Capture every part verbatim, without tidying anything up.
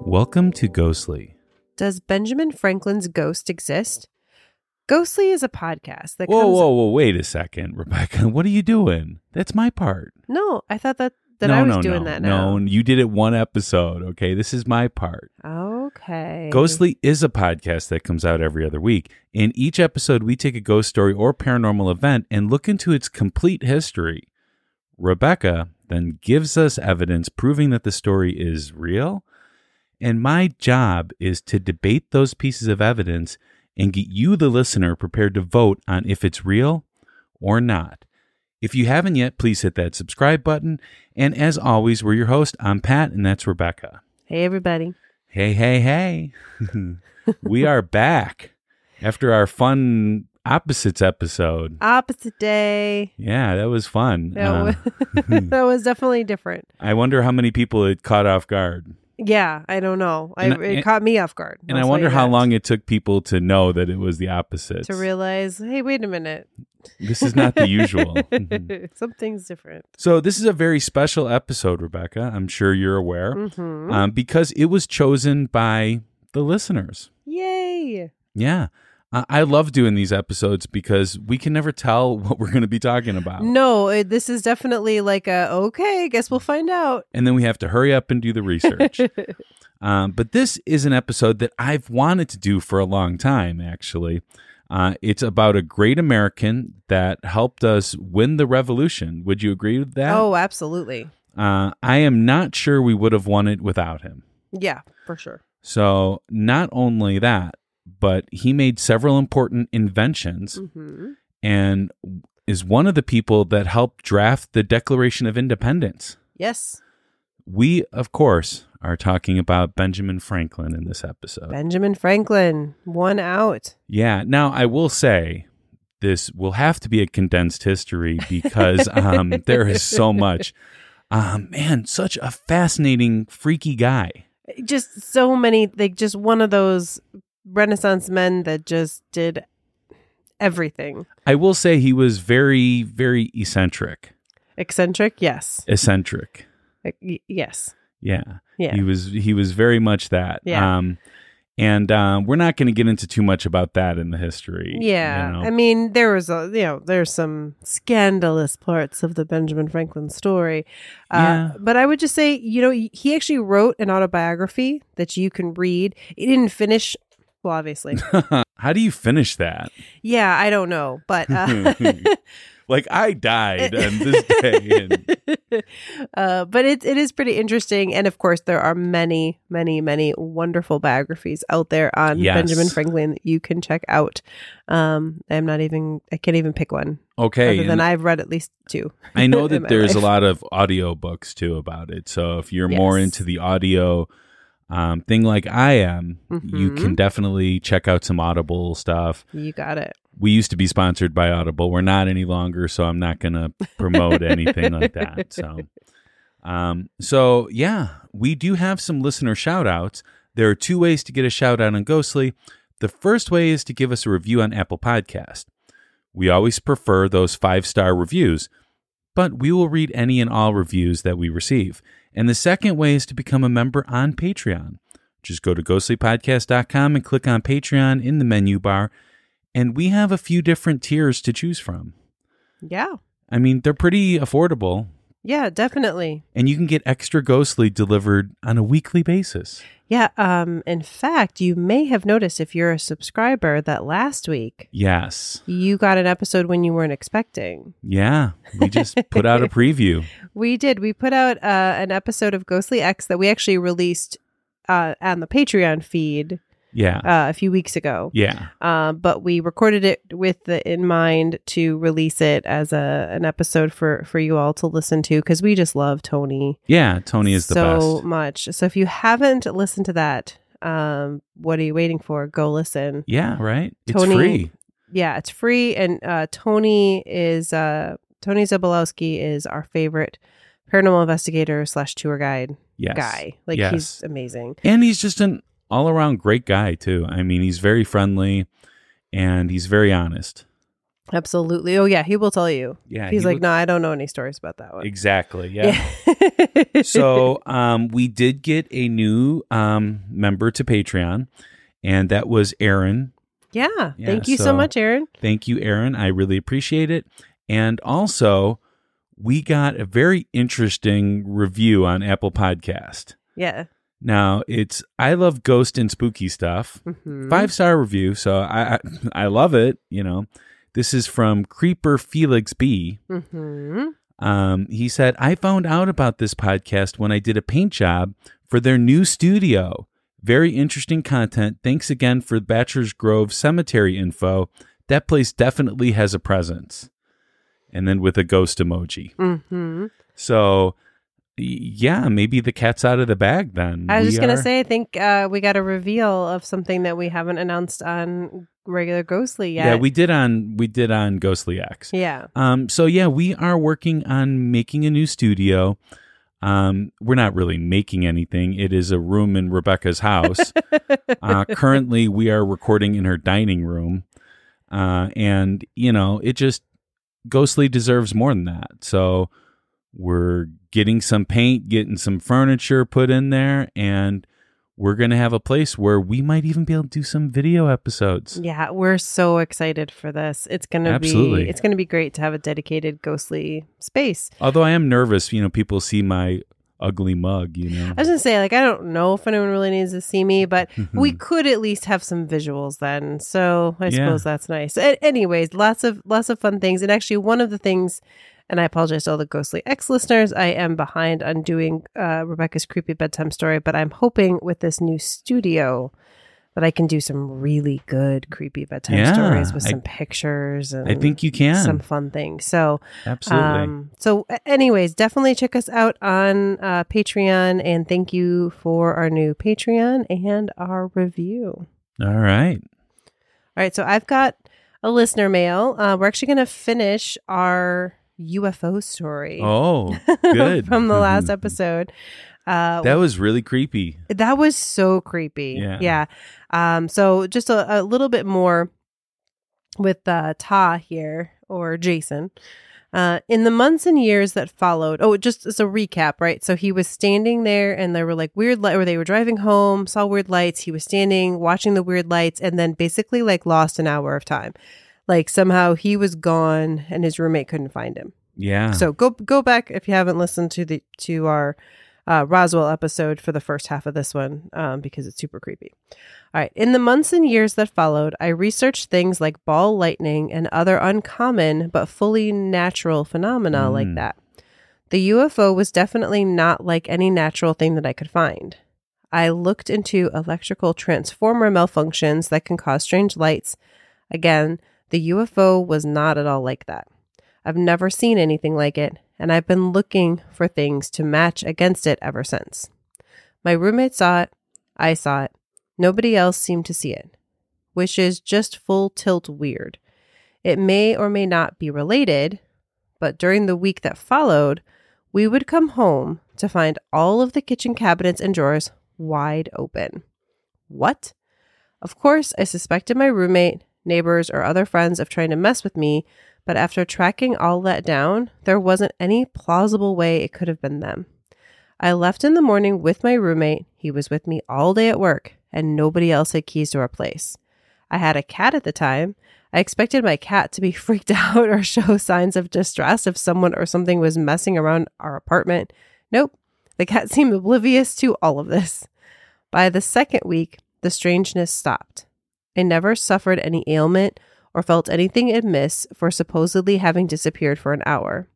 Welcome to Ghostly. Does Benjamin Franklin's ghost exist? Ghostly is a podcast that whoa, comes... Whoa, whoa, whoa, wait a second, Rebecca. What are you doing? That's my part. No, I thought that, that no, I was no, doing no, that now. No, you did it one episode, okay? This is my part. Okay. Ghostly is a podcast that comes out every other week. In each episode, we take a ghost story or paranormal event and look into its complete history. Rebecca then gives us evidence proving that the story is real. And my job is to debate those pieces of evidence and get you, the listener, prepared to vote on if it's real or not. If you haven't yet, please hit that subscribe button. And as always, we're your host. I'm Pat, and that's Rebecca. Hey, everybody. Hey, hey, hey. We are back after our fun Opposites episode. Opposite day. Yeah, that was fun. That, uh, was, that was definitely different. I wonder how many people it caught off guard. Yeah, I don't know. I, and, it and, caught me off guard. And I wonder how long it took people to know that it was the opposite. To realize, hey, wait a minute. This is not the usual. Something's different. So this is a very special episode, Rebecca. I'm sure you're aware. Mm-hmm. Um, because it was chosen by the listeners. Yay. Yeah. Uh, I love doing these episodes because we can never tell what we're going to be talking about. No, it, this is definitely like a, okay, I guess we'll find out. And then we have to hurry up and do the research. um, but this is an episode that I've wanted to do for a long time, actually. Uh, it's about a great American that helped us win the revolution. Would you agree with that? Oh, absolutely. Uh, I am not sure we would have won it without him. Yeah, for sure. So not only that, but he made several important inventions mm-hmm. and is one of the people that helped draft the Declaration of Independence. Yes. We, of course, are talking about Benjamin Franklin in this episode. Benjamin Franklin, one out. Yeah. Now, I will say this will have to be a condensed history because um, there is so much. Um, man, such a fascinating, freaky guy. Just so many, like just one of those Renaissance men that just did everything. I will say he was very, very eccentric. Eccentric, yes. Eccentric, e- yes. Yeah, yeah. He was he was very much that. Yeah. Um, and um, we're not going to get into too much about that in the history. Yeah, you know? I mean, there was a you know there's some scandalous parts of the Benjamin Franklin story, uh, yeah. But I would just say you know he actually wrote an autobiography that you can read. He didn't finish. Well, obviously. How do you finish that? Yeah, I don't know, but uh, like I died on this day. And... Uh, but it it is pretty interesting, and of course, there are many, many, many wonderful biographies out there on yes. Benjamin Franklin that you can check out. Um, I'm not even; I can't even pick one. Okay, other than I've read at least two. I know that there's life. a lot of audio books too about it. So if you're yes. more into the audio. Um, thing like I am, mm-hmm. you can definitely check out some Audible stuff. You got it. We used to be sponsored by Audible. We're not any longer, so I'm not going to promote anything like that. So, um, so yeah, we do have some listener shout outs. There are two ways to get a shout out on Ghostly. The first way is to give us a review on Apple Podcast. We always prefer those five star reviews, but we will read any and all reviews that we receive. And the second way is to become a member on Patreon. Just go to ghostly podcast dot com and click on Patreon in the menu bar. And we have a few different tiers to choose from. Yeah. I mean, they're pretty affordable. Yeah, definitely. And you can get extra Ghostly delivered on a weekly basis. Yeah. Um. In fact, you may have noticed if you're a subscriber that last week. Yes. You got an episode when you weren't expecting. Yeah. We just put out a preview. We did. We put out uh, an episode of Ghostly X that we actually released uh, on the Patreon feed. Yeah. Uh, a few weeks ago. Yeah. Uh, but we recorded it with the in mind to release it as a an episode for, for you all to listen to because we just love Tony. Yeah, Tony is the best. So much. So if you haven't listened to that, um, what are you waiting for? Go listen. Yeah, right? Tony, it's free. Yeah, it's free. And uh, Tony is uh, Tony Zabalowski is our favorite paranormal investigator slash tour guide yes. guy. Like yes. he's amazing. And he's just an all around great guy too. I mean, he's very friendly and he's very honest. Absolutely. Oh, yeah. He will tell you. Yeah. He's he like, would... no, I don't know any stories about that one. Exactly. Yeah. yeah. So um, we did get a new um, member to Patreon, and that was Aaron. Yeah. yeah thank you so, so much, Aaron. Thank you, Aaron. I really appreciate it. And also, we got a very interesting review on Apple Podcast. Yeah. Now, it's I love ghost and spooky stuff. Mm-hmm. Five-star review. So I, I I love it, you know. This is from Creeper Felix B. Mm-hmm. Um, he said, I found out about this podcast when I did a paint job for their new studio. Very interesting content. Thanks again for Batchers Grove Cemetery info. That place definitely has a presence. And then with a ghost emoji. Mm-hmm. So, yeah, maybe the cat's out of the bag then. I was we just going to are... say, I think uh, we got a reveal of something that we haven't announced on regular Ghostly yet. Yeah, we did on we did on Ghostly X. Yeah. Um. So yeah, we are working on making a new studio. Um. We're not really making anything. It is a room in Rebecca's house. uh, currently, we are recording in her dining room, uh, and you know, it just Ghostly deserves more than that. So we're getting some paint, getting some furniture put in there, and we're going to have a place where we might even be able to do some video episodes. Yeah, we're so excited for this. It's going to be it's going to be great to have a dedicated Ghostly space. Although I am nervous, you know, people see my ugly mug, you know. I was going to say, like, I don't know if anyone really needs to see me, but we could at least have some visuals then. So I yeah. suppose that's nice. A- anyways, lots of lots of fun things. And actually, one of the things, and I apologize to all the Ghostly X listeners, I am behind on doing uh, Rebecca's creepy bedtime story, but I'm hoping with this new studio that I can do some really good creepy bedtime yeah, stories with I, some pictures and I think you can. Some fun things. So, absolutely. Um, so anyways, definitely check us out on uh, Patreon, and thank you for our new Patreon and our review. All right. All right. So I've got a listener mail. Uh, we're actually going to finish our U F O story. Oh, good. From the last episode. Uh, that was really creepy. That was so creepy. Yeah. yeah. Um, so just a, a little bit more with uh, Ta here, or Jason. Uh, in the months and years that followed, oh, just as a recap, right? So he was standing there, and there were like weird lights, or they were driving home, saw weird lights. He was standing, watching the weird lights, and then basically like lost an hour of time. Like somehow he was gone and his roommate couldn't find him. Yeah. So go go back if you haven't listened to the to our uh, Roswell episode for the first half of this one, um, because it's super creepy. All right. In the months and years that followed, I researched things like ball lightning and other uncommon but fully natural phenomena mm. like that. The U F O was definitely not like any natural thing that I could find. I looked into electrical transformer malfunctions that can cause strange lights. Again, the U F O was not at all like that. I've never seen anything like it, and I've been looking for things to match against it ever since. My roommate saw it. I saw it. Nobody else seemed to see it, which is just full tilt weird. It may or may not be related, but during the week that followed, we would come home to find all of the kitchen cabinets and drawers wide open. What? Of course, I suspected my roommate, neighbors, or other friends of trying to mess with me, but after tracking all that down, there wasn't any plausible way it could have been them. I left in the morning with my roommate. He was with me all day at work, and nobody else had keys to our place. I had a cat at the time. I expected my cat to be freaked out or show signs of distress if someone or something was messing around our apartment. Nope, the cat seemed oblivious to all of this. By the second week, the strangeness stopped. I never suffered any ailment or felt anything amiss for supposedly having disappeared for an hour.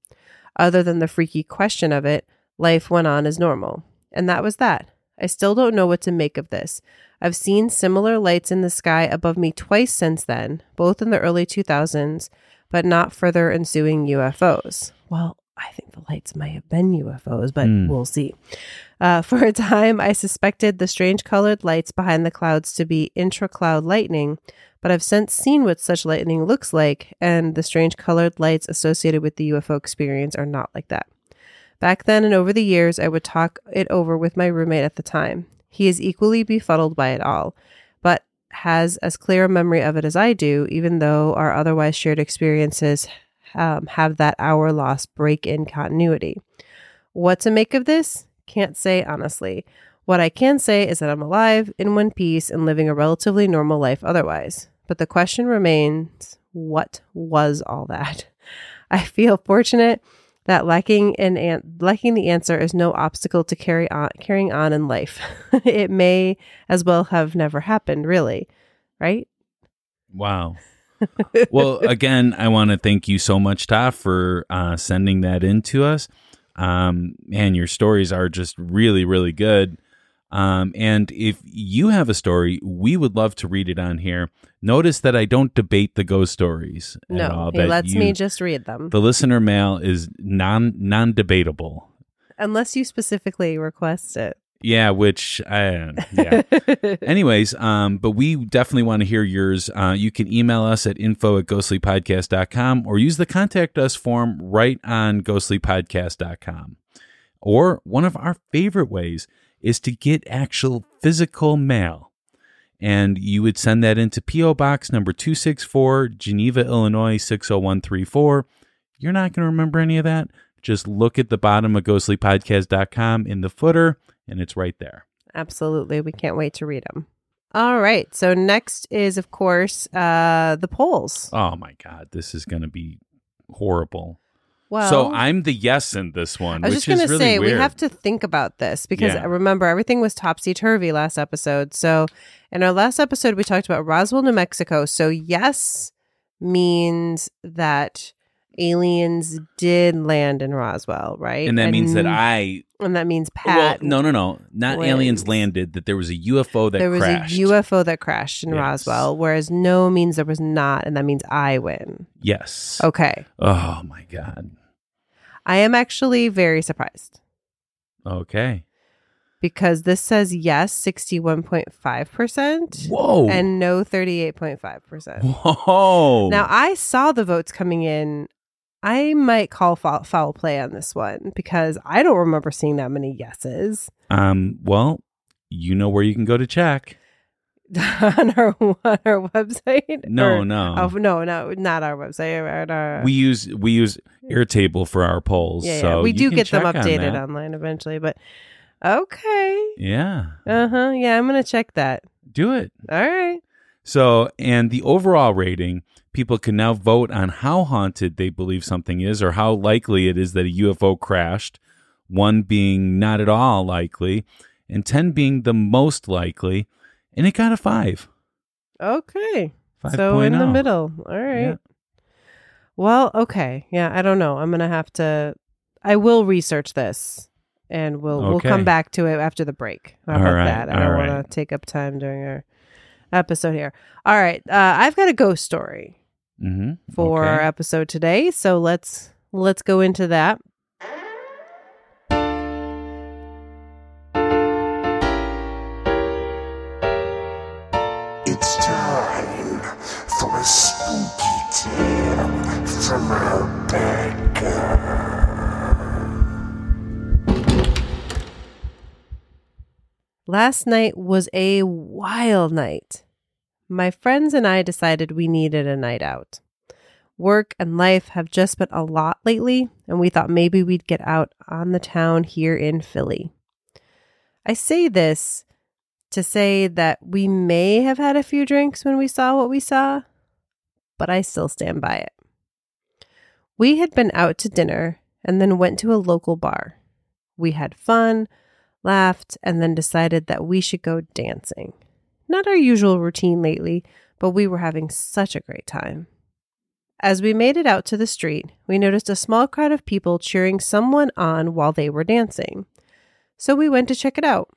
Other than the freaky question of it, life went on as normal. And that was that. I still don't know what to make of this. I've seen similar lights in the sky above me twice since then, both in the early two thousands, but not further ensuing U F Os. Well, I think the lights might have been U F Os, but mm. we'll see. Uh, for a time, I suspected the strange colored lights behind the clouds to be intracloud lightning, but I've since seen what such lightning looks like, and the strange colored lights associated with the U F O experience are not like that. Back then and over the years, I would talk it over with my roommate at the time. He is equally befuddled by it all, but has as clear a memory of it as I do, even though our otherwise shared experiences um, have that hour-lost break in continuity. What to make of this? Can't say honestly. What I can say is that I'm alive, in one piece, and living a relatively normal life otherwise. But the question remains, what was all that? I feel fortunate that lacking an, an- lacking the answer is no obstacle to carry on, carrying on in life. It may as well have never happened, really, right? Wow. Well, again, I want to thank you so much, Toph, for uh, sending that in to us. Um, man, your stories are just really, really good. Um, and if you have a story, we would love to read it on here. Notice that I don't debate the ghost stories at no, all. No, he lets you, me just read them. The listener mail is non, non-debatable. Unless you specifically request it. Yeah, which, I, yeah. Anyways, um, but we definitely want to hear yours. Uh, you can email us at info at ghostly podcast dot com or use the contact us form right on ghostly podcast dot com. Or one of our favorite ways is to get actual physical mail. And you would send that into P O Box number two sixty-four, Geneva, Illinois, six oh one three four. You're not going to remember any of that. Just look at the bottom of ghostly podcast dot com in the footer, and it's right there. Absolutely. We can't wait to read them. All right. So next is, of course, uh, the polls. Oh, my God. This is going to be horrible. Well, so I'm the yes in this one, which is really weird. I was just going to say, we have to think about this because yeah. remember, everything was topsy-turvy last episode. So in our last episode, we talked about Roswell, New Mexico. So yes means that aliens did land in Roswell, right? And that and, means that I... And that means Pat... Well, no, no, no. Not wins. Aliens landed, that there was a U F O that there crashed. There was a U F O that crashed in yes. Roswell, whereas no means there was not, and that means I win. Yes. Okay. Oh, my God. I am actually very surprised. Okay. Because this says yes, sixty-one point five percent. Whoa. And no, thirty-eight point five percent. Whoa. Now, I saw the votes coming in. I might call foul, foul play on this one because I don't remember seeing that many yeses. Um. Well, you know where you can go to check. on, our, on our website? No, or, no. Oh, no, no, not our website. Our, our, we use we use Airtable for our polls. Yeah, so yeah. We do get them updated on online eventually, but okay. Yeah. Uh-huh. Yeah, I'm going to check that. Do it. All right. So, and the overall rating, people can now vote on how haunted they believe something is or how likely it is that a U F O crashed, one being not at all likely, and ten being the most likely, and it got a five. Okay. five. So in oh. the middle. All right. Yeah. Well, okay. Yeah, I don't know. I'm going to have to, I will research this. And we'll okay. we'll come back to it after the break. How all about right, that? I don't right. want to take up time during our episode here. All right. Uh, I've got a ghost story mm-hmm. for okay. our episode today. So let's let's go into that. It's time for a spooky tale from our bad girl. Last night was a wild night. My friends and I decided we needed a night out. Work and life have just been a lot lately, and we thought maybe we'd get out on the town here in Philly. I say this to say that we may have had a few drinks when we saw what we saw, but I still stand by it. We had been out to dinner and then went to a local bar. We had fun, laughed, and then decided that we should go dancing. Not our usual routine lately, but we were having such a great time. As we made it out to the street, we noticed a small crowd of people cheering someone on while they were dancing. So we went to check it out.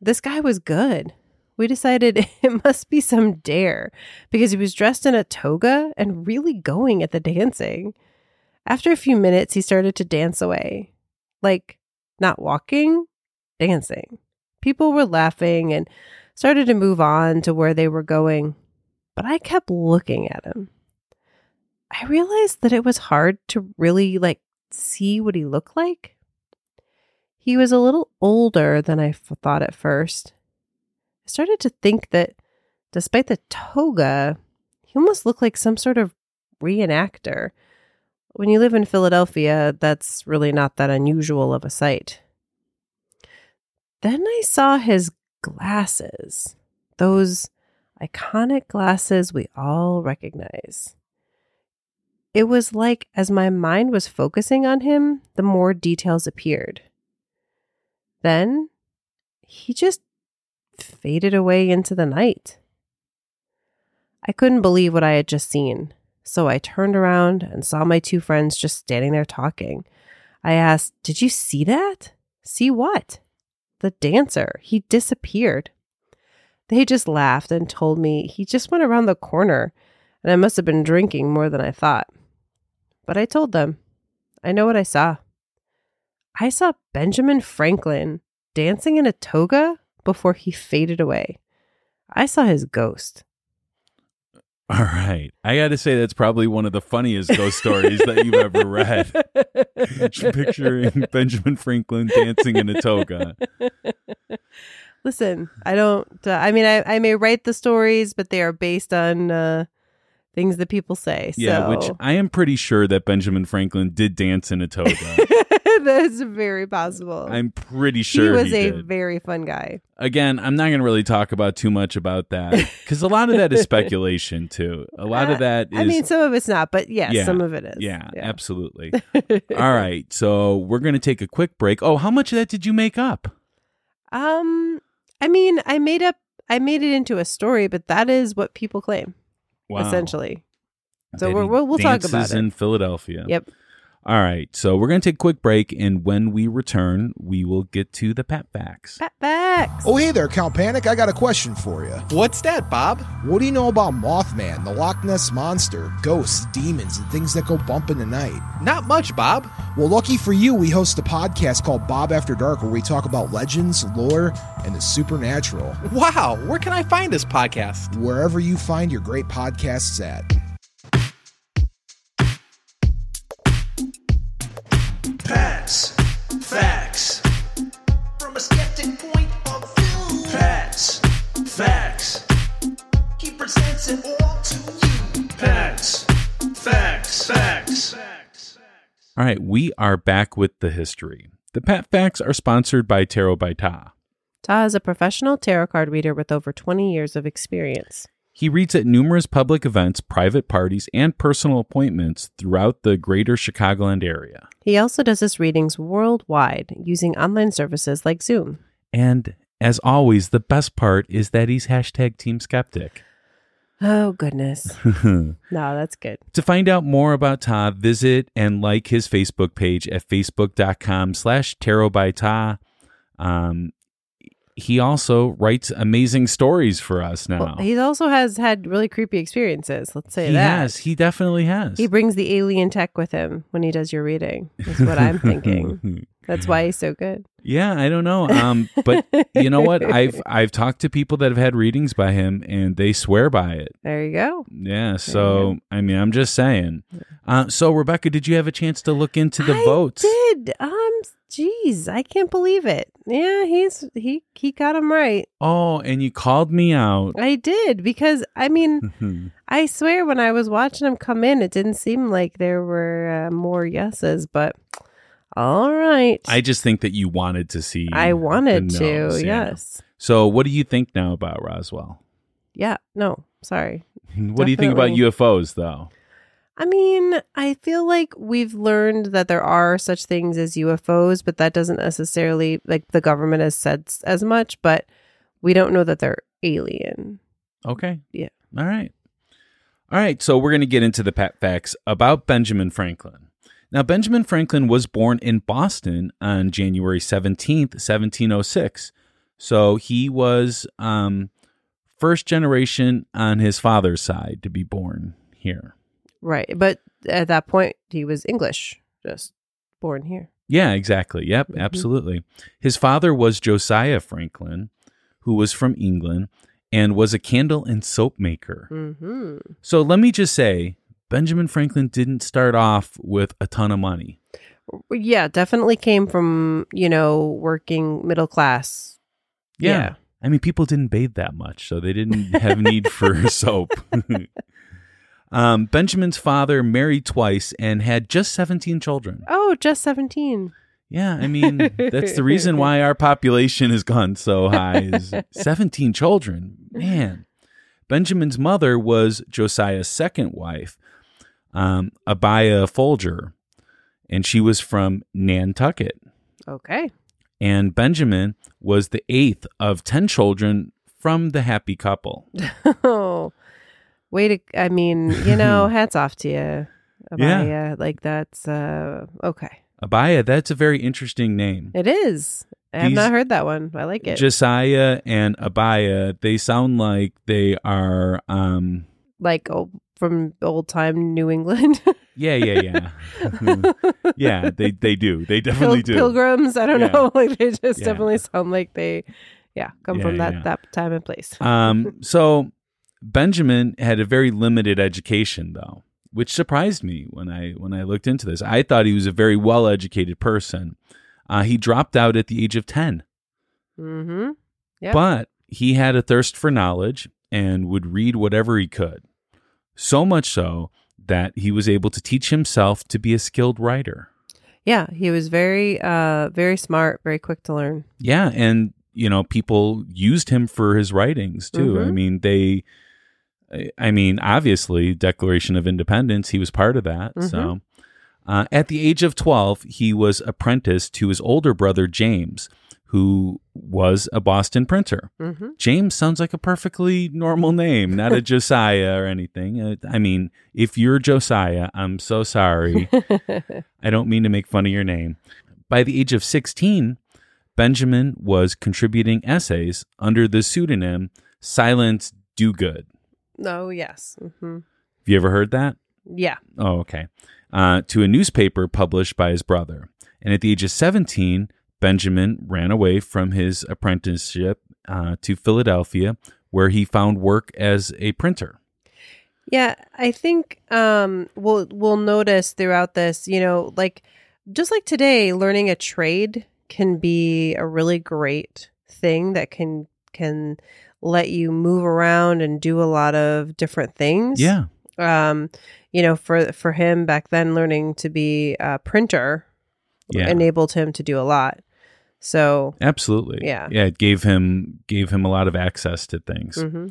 This guy was good. We decided it must be some dare, because he was dressed in a toga and really going at the dancing. After a few minutes, he started to dance away. Like, not walking, dancing. People were laughing and started to move on to where they were going, but I kept looking at him. I realized that it was hard to really like see what he looked like. He was a little older than I f- thought at first. I started to think that Despite the toga, he almost looked like some sort of reenactor. When you live in Philadelphia, that's really not that unusual of a sight. Then I saw his glasses, those iconic glasses we all recognize. It was like as my mind was focusing on him, the more details appeared. Then he just faded away into the night. I couldn't believe what I had just seen, so I turned around and saw my two friends just standing there talking. I asked, "Did you see that?" "See what?" "The dancer. He disappeared." They just laughed and told me he just went around the corner, and I must have been drinking more than I thought. But I told them, I know what I saw. I saw Benjamin Franklin dancing in a toga before he faded away. I saw his ghost. All right. I got to say, that's probably one of the funniest ghost stories that you've ever read. Picturing Benjamin Franklin dancing in a toga. Listen, I don't, uh, I mean, I, I may write the stories, but they are based on uh, things that people say. So. Yeah, which I am pretty sure that Benjamin Franklin did dance in a toga. That's very possible. I'm pretty sure he was he a did. very fun guy. Again, I'm not going to really talk about too much about that because a lot of that is speculation too. A lot uh, of that is... I mean, some of it's not, but yes, yeah, some of it is. Yeah, yeah. Absolutely. All right. So we're going to take a quick break. Oh, how much of that did you make up? Um, I mean, I made up, I made it into a story, but that is what people claim. Wow. Essentially. So we're, we'll, we'll talk about it. In Philadelphia. Yep. All right, so we're going to take a quick break, and when we return, we will get to the Pat Facts. Pat Facts! Oh, hey there, Count Panic. I got a question for you. What's that, Bob? What do you know about Mothman, the Loch Ness Monster, ghosts, demons, and things that go bump in the night? Not much, Bob. Well, lucky for you, we host a podcast called Bob After Dark, where we talk about legends, lore, and the supernatural. Wow, where can I find this podcast? Wherever you find your great podcasts at. Pat's Facts. From a skeptic point of view. Pat's Facts. He presents it all to you. Pat's Facts. Facts. Facts. All right, we are back with the history. The Pat Facts are sponsored by Tarot by Ta. Ta is a professional tarot card reader with over twenty years of experience. He reads at numerous public events, private parties, and personal appointments throughout the greater Chicagoland area. He also does his readings worldwide using online services like Zoom. And as always, the best part is that he's hashtag Team Skeptic. Oh, goodness. No, that's good. To find out more about Ta, visit and like his Facebook page at facebook.com slash tarot by Ta. Um, He also writes amazing stories for us now. Well, he also has had really creepy experiences, let's say he that. He has. He definitely has. He brings the alien tech with him when he does your reading, is what I'm thinking. That's why he's so good. Yeah, I don't know. Um, but you know what? I've I've talked to people that have had readings by him, and they swear by it. There you go. Yeah, so, I mean, I'm just saying. Uh, so, Rebecca, did you have a chance to look into the I votes? I did. Um, Jeez, I can't believe it. Yeah, he's he he got him right. Oh, and you called me out. I did, because I mean, I swear when I was watching him come in, it didn't seem like there were uh, more yeses, but all right. I just think that you wanted to see. I wanted the no's, to, yeah. Yes. So what do you think now about Roswell? Yeah, no, sorry. What Definitely. do you think about U F Os, though? I mean, I feel like we've learned that there are such things as U F Os, but that doesn't necessarily, like, the government has said as much, but we don't know that they're alien. Okay. Yeah. All right. All right. So we're going to get into the Pat Facts about Benjamin Franklin. Now, Benjamin Franklin was born in Boston on January seventeenth, seventeen oh six. So he was um, first generation on his father's side to be born here. Right. But at that point, he was English, just born here. Yeah, exactly. Yep, mm-hmm. Absolutely. His father was Josiah Franklin, who was from England and was a candle and soap maker. Mm-hmm. So let me just say, Benjamin Franklin didn't start off with a ton of money. Yeah, definitely came from, you know, working middle class. Yeah. yeah. I mean, people didn't bathe that much, so they didn't have need for soap. um, Benjamin's father married twice and had just seventeen children. Oh, just seventeen. Yeah, I mean, that's the reason why our population has gone so high is seventeen children. Man. Benjamin's mother was Josiah's second wife, um, Abiah Folger, and she was from Nantucket. Okay. And Benjamin was the eighth of ten children from the happy couple. Oh, way to, I mean, you know, hats off to you, Abiah. Yeah. Like, that's, uh, okay. Abiah, that's a very interesting name. It is. I have These, not heard that one. I like it. Josiah and Abiah, they sound like they are... Um, like old, from old-time New England? Yeah, yeah, yeah. Yeah, they, they do. They definitely Pil- do. Pilgrims, I don't yeah. know. Like They just yeah. definitely sound like they yeah, come yeah, from that, yeah. that time and place. um, So Benjamin had a very limited education, though, which surprised me when I when I looked into this. I thought he was a very well-educated person. Uh, he dropped out at the age of ten. Mm-hmm. Yep. But he had a thirst for knowledge and would read whatever he could. So much so that he was able to teach himself to be a skilled writer. Yeah, he was very, uh, very smart, very quick to learn. Yeah, and you know, people used him for his writings too. Mm-hmm. I mean, they... I mean, obviously, Declaration of Independence, he was part of that. Mm-hmm. So uh, at the age of twelve, he was apprenticed to his older brother, James, who was a Boston printer. Mm-hmm. James sounds like a perfectly normal name, not a Josiah or anything. I mean, if you're Josiah, I'm so sorry. I don't mean to make fun of your name. By the age of sixteen, Benjamin was contributing essays under the pseudonym Silence Do Good. Oh, yes. Mm-hmm. Have you ever heard that? Yeah. Oh, okay. Uh, to a newspaper published by his brother. And at the age of seventeen, Benjamin ran away from his apprenticeship uh, to Philadelphia, where he found work as a printer. Yeah, I think um, we'll, we'll notice throughout this, you know, like, just like today, learning a trade can be a really great thing that can can... let you move around and do a lot of different things. Yeah. Um, you know, for for him back then, learning to be a printer yeah. enabled him to do a lot. So absolutely. Yeah. Yeah. It gave him gave him a lot of access to things. Mm-hmm.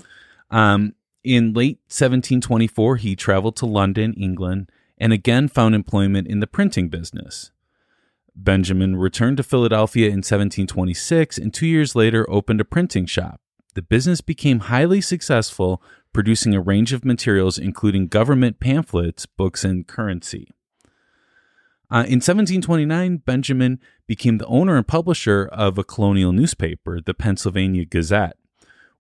Um, in late seventeen twenty-four, he traveled to London, England, and again found employment in the printing business. Benjamin returned to Philadelphia in seventeen twenty-six and two years later opened a printing shop. The business became highly successful, producing a range of materials, including government pamphlets, books, and currency. Uh, in seventeen twenty-nine, Benjamin became the owner and publisher of a colonial newspaper, the Pennsylvania Gazette,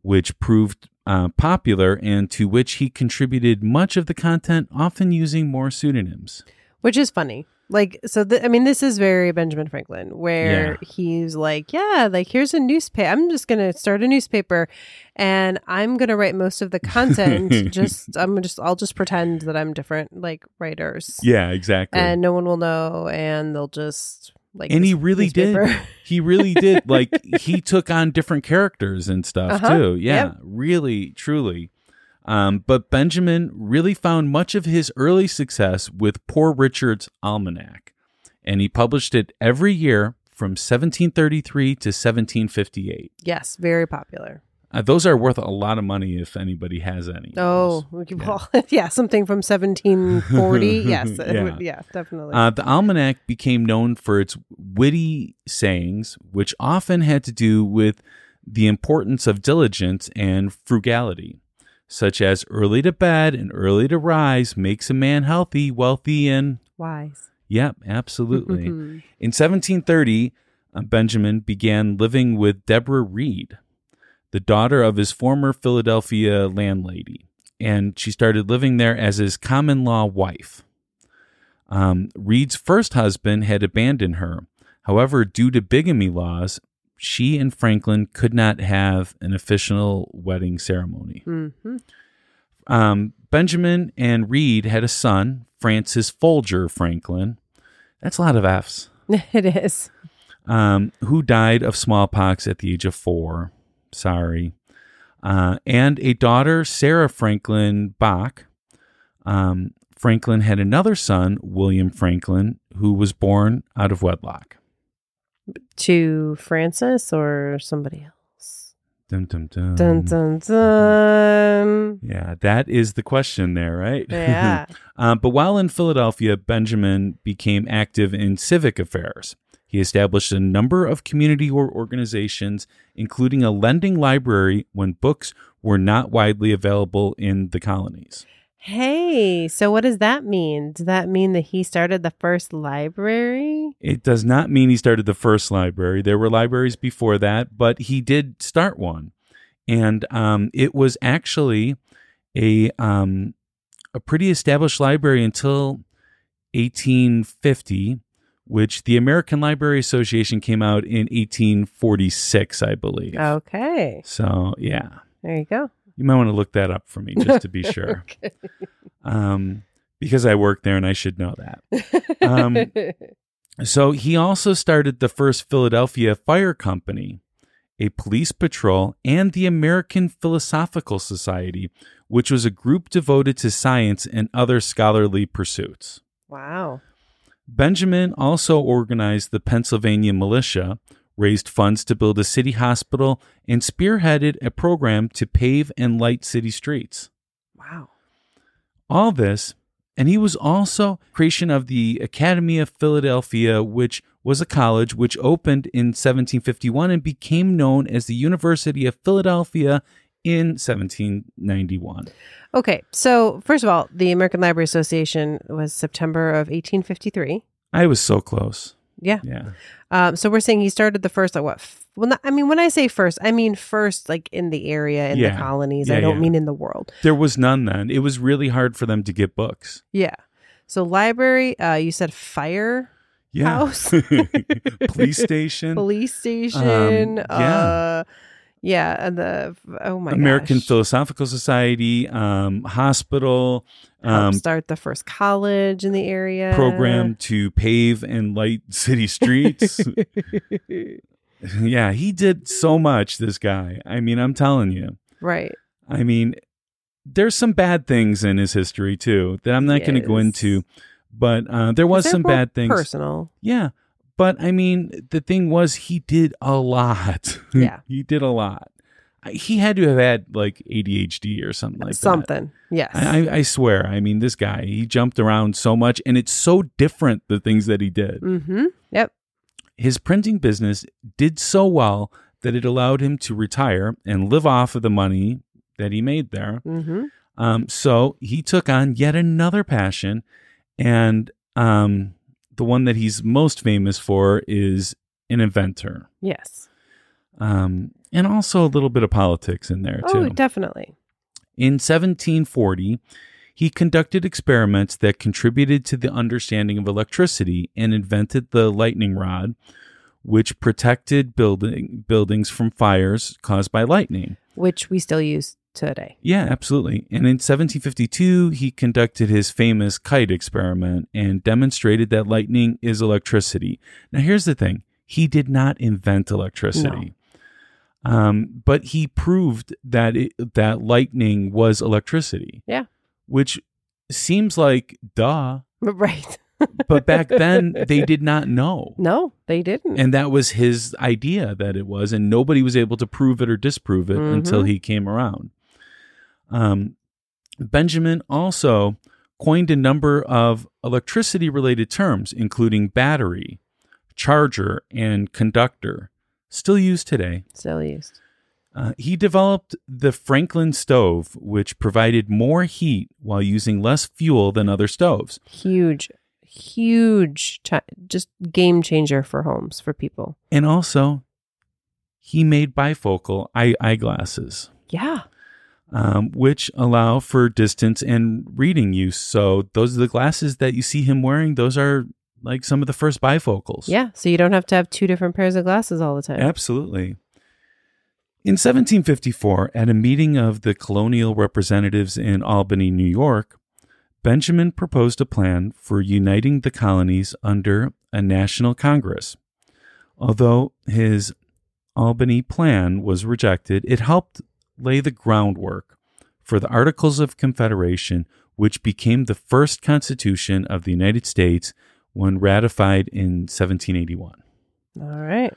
which proved uh, popular and to which he contributed much of the content, often using more pseudonyms. Which is funny. Like, so, th- I mean, this is very Benjamin Franklin, where yeah. he's like, yeah, like, here's a newspaper. I'm just going to start a newspaper and I'm going to write most of the content. just, I'm just, I'll just pretend that I'm different, like, writers. Yeah, exactly. And no one will know. And they'll just like, and he really newspaper. did. He really did. Like, he took on different characters and stuff uh-huh. too. Yeah, yep. Really, truly. Um, but Benjamin really found much of his early success with Poor Richard's Almanac, and he published it every year from seventeen thirty-three to seventeen fifty-eight. Yes, very popular. Uh, those are worth a lot of money if anybody has any. Oh, yeah, yeah something from seventeen forty. Yes, yeah. yeah, definitely. Uh, the Almanac became known for its witty sayings, which often had to do with the importance of diligence and frugality, such as early to bed and early to rise makes a man healthy, wealthy, and... wise. Yep, absolutely. In seventeen thirty, uh, Benjamin began living with Deborah Reed, the daughter of his former Philadelphia landlady, and she started living there as his common-law wife. Um, Reed's first husband had abandoned her. However, due to bigamy laws, she and Franklin could not have an official wedding ceremony. Mm-hmm. Um, Benjamin and Reed had a son, Francis Folger Franklin. That's a lot of F's. It is. Um, who died of smallpox at the age of four. Sorry. Uh, and a daughter, Sarah Franklin Bach. Um, Franklin had another son, William Franklin, who was born out of wedlock. To Francis or somebody else? Dun, dun, dun. Dun, dun, dun. Yeah, that is the question there, right? Yeah. um, but while in Philadelphia, Benjamin became active in civic affairs. He established a number of community or organizations, including a lending library when books were not widely available in the colonies. Hey, so what does that mean? Does that mean that he started the first library? It does not mean he started the first library. There were libraries before that, but he did start one. And um, it was actually a um, a pretty established library until eighteen fifty, which the American Library Association came out in eighteen forty-six, I believe. Okay. So, yeah. There you go. You might want to look that up for me just to be sure. Okay. um, because I work there and I should know that. Um, so he also started the first Philadelphia Fire Company, a police patrol, and the American Philosophical Society, which was a group devoted to science and other scholarly pursuits. Wow. Benjamin also organized the Pennsylvania Militia, raised funds to build a city hospital, and spearheaded a program to pave and light city streets. Wow. All this, and he was also creation of the Academy of Philadelphia, which was a college which opened in seventeen fifty-one and became known as the University of Philadelphia in seventeen ninety-one. Okay, so first of all, the American Library Association was September of eighteen fifty-three. I was so close. Yeah. Yeah. Um, so we're saying he started the first, like what? F- well, not, I mean, when I say first, I mean first, like in the area, in yeah. the colonies. Yeah, I don't yeah. mean in the world. There was none then. It was really hard for them to get books. Yeah. So library, uh, you said fire. Yeah. House. Police station. Police station. Um, yeah. Uh, Yeah, and the oh my American gosh. Philosophical Society, um, hospital, um, start the first college in the area, program to pave and light city streets. Yeah, he did so much. This guy, I mean, I'm telling you, right? I mean, there's some bad things in his history too that I'm not yes. going to go into, but uh, there was some bad things. Personal, yeah. But, I mean, the thing was, he did a lot. Yeah. He did a lot. He had to have had, like, A D H D or something like something. That. Something, yes. I, I swear. I mean, this guy, he jumped around so much, and it's so different, the things that he did. Mm-hmm. Yep. His printing business did so well that it allowed him to retire and live off of the money that he made there. Mm-hmm. Um, so he took on yet another passion, and... um. The one that he's most famous for is an inventor. Yes. Um, and also a little bit of politics in there, too. Oh, definitely. In seventeen forty, he conducted experiments that contributed to the understanding of electricity and invented the lightning rod, which protected building buildings from fires caused by lightning. Which we still use today. Yeah, absolutely. And in seventeen fifty-two, he conducted his famous kite experiment and demonstrated that lightning is electricity. Now, here's the thing. He did not invent electricity. No. Um, but he proved that it, that lightning was electricity. Yeah. Which seems like, duh. Right. But back then, they did not know. No, they didn't. And that was his idea that it was, and nobody was able to prove it or disprove it mm-hmm. until he came around. Um, Benjamin also coined a number of electricity-related terms, including battery, charger, and conductor, still used today. Still used. Uh, he developed the Franklin stove, which provided more heat while using less fuel than other stoves. Huge, huge, t- just game changer for homes, for people. And also, he made bifocal eye- eyeglasses. Yeah. Um, which allow for distance and reading use. So those are the glasses that you see him wearing. Those are like some of the first bifocals. Yeah. So you don't have to have two different pairs of glasses all the time. Absolutely. In seventeen fifty-four, at a meeting of the colonial representatives in Albany, New York, Benjamin proposed a plan for uniting the colonies under a national Congress. Although his Albany Plan was rejected, it helped lay the groundwork for the Articles of Confederation, which became the first Constitution of the United States when ratified in seventeen eighty-one. All right.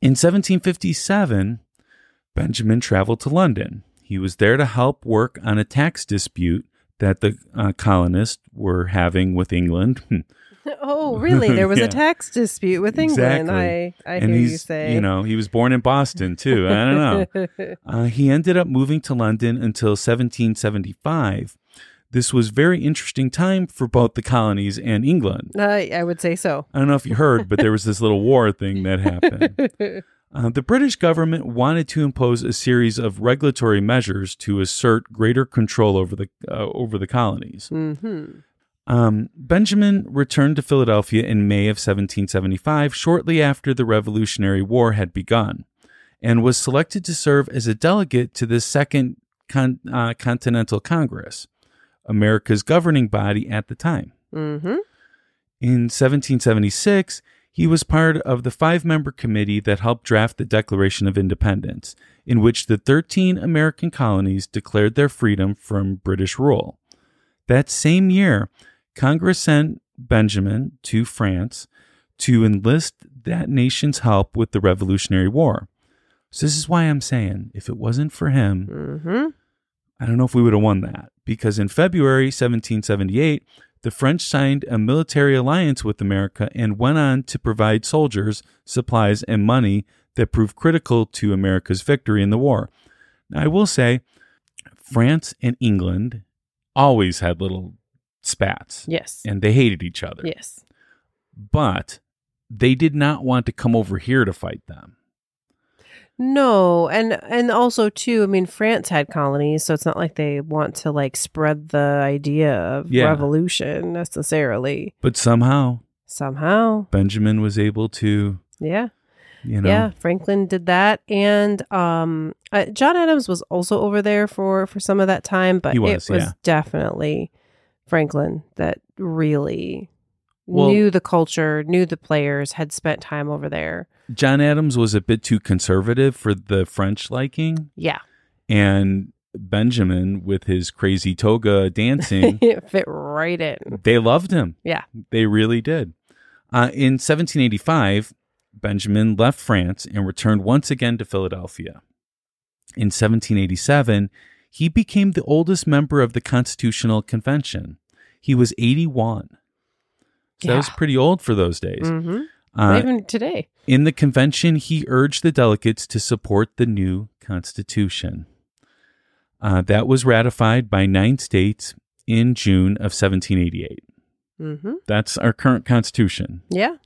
In seventeen fifty-seven, Benjamin traveled to London. He was there to help work on a tax dispute that the uh, colonists were having with England. Oh, really? There was yeah. a tax dispute with England, exactly. I, I and hear you say. You know, he was born in Boston, too. I don't know. Uh, he ended up moving to London until seventeen seventy-five. This was very interesting time for both the colonies and England. Uh, I would say so. I don't know if you heard, but there was this little war thing that happened. Uh, the British government wanted to impose a series of regulatory measures to assert greater control over the uh, over the colonies. Mm-hmm. Um, Benjamin returned to Philadelphia in May of seventeen seventy-five, shortly after the Revolutionary War had begun, and was selected to serve as a delegate to the Second Con- uh, Continental Congress, America's governing body at the time. Mm-hmm. In seventeen seventy-six, he was part of the five-member committee that helped draft the Declaration of Independence, in which the thirteen American colonies declared their freedom from British rule. That same year, Congress sent Benjamin to France to enlist that nation's help with the Revolutionary War. So this is why I'm saying, if it wasn't for him, mm-hmm. I don't know if we would have won that. Because in February seventeen seventy-eight, the French signed a military alliance with America and went on to provide soldiers, supplies, and money that proved critical to America's victory in the war. Now, I will say, France and England always had little spats. Yes. And they hated each other. Yes. But they did not want to come over here to fight them. No. And and also, too, I mean, France had colonies, so it's not like they want to, like, spread the idea of yeah. revolution necessarily. But somehow. Somehow. Benjamin was able to. Yeah. You know. Yeah, Franklin did that. And um, uh, John Adams was also over there for, for some of that time, but was, it was yeah. definitely Franklin that really well, knew the culture, knew the players, had spent time over there. John Adams was a bit too conservative for the French liking. Yeah. And Benjamin, with his crazy toga dancing. It fit right in. They loved him. Yeah. They really did. Uh, in seventeen eighty-five... Benjamin left France and returned once again to Philadelphia. In seventeen eighty-seven, he became the oldest member of the Constitutional Convention. He was eighty-one. So yeah. that was pretty old for those days. Mm-hmm. Uh, even today. In the convention, he urged the delegates to support the new Constitution. Uh, that was ratified by nine states in June of seventeen eighty-eight. Mm-hmm. That's our current Constitution. Yeah.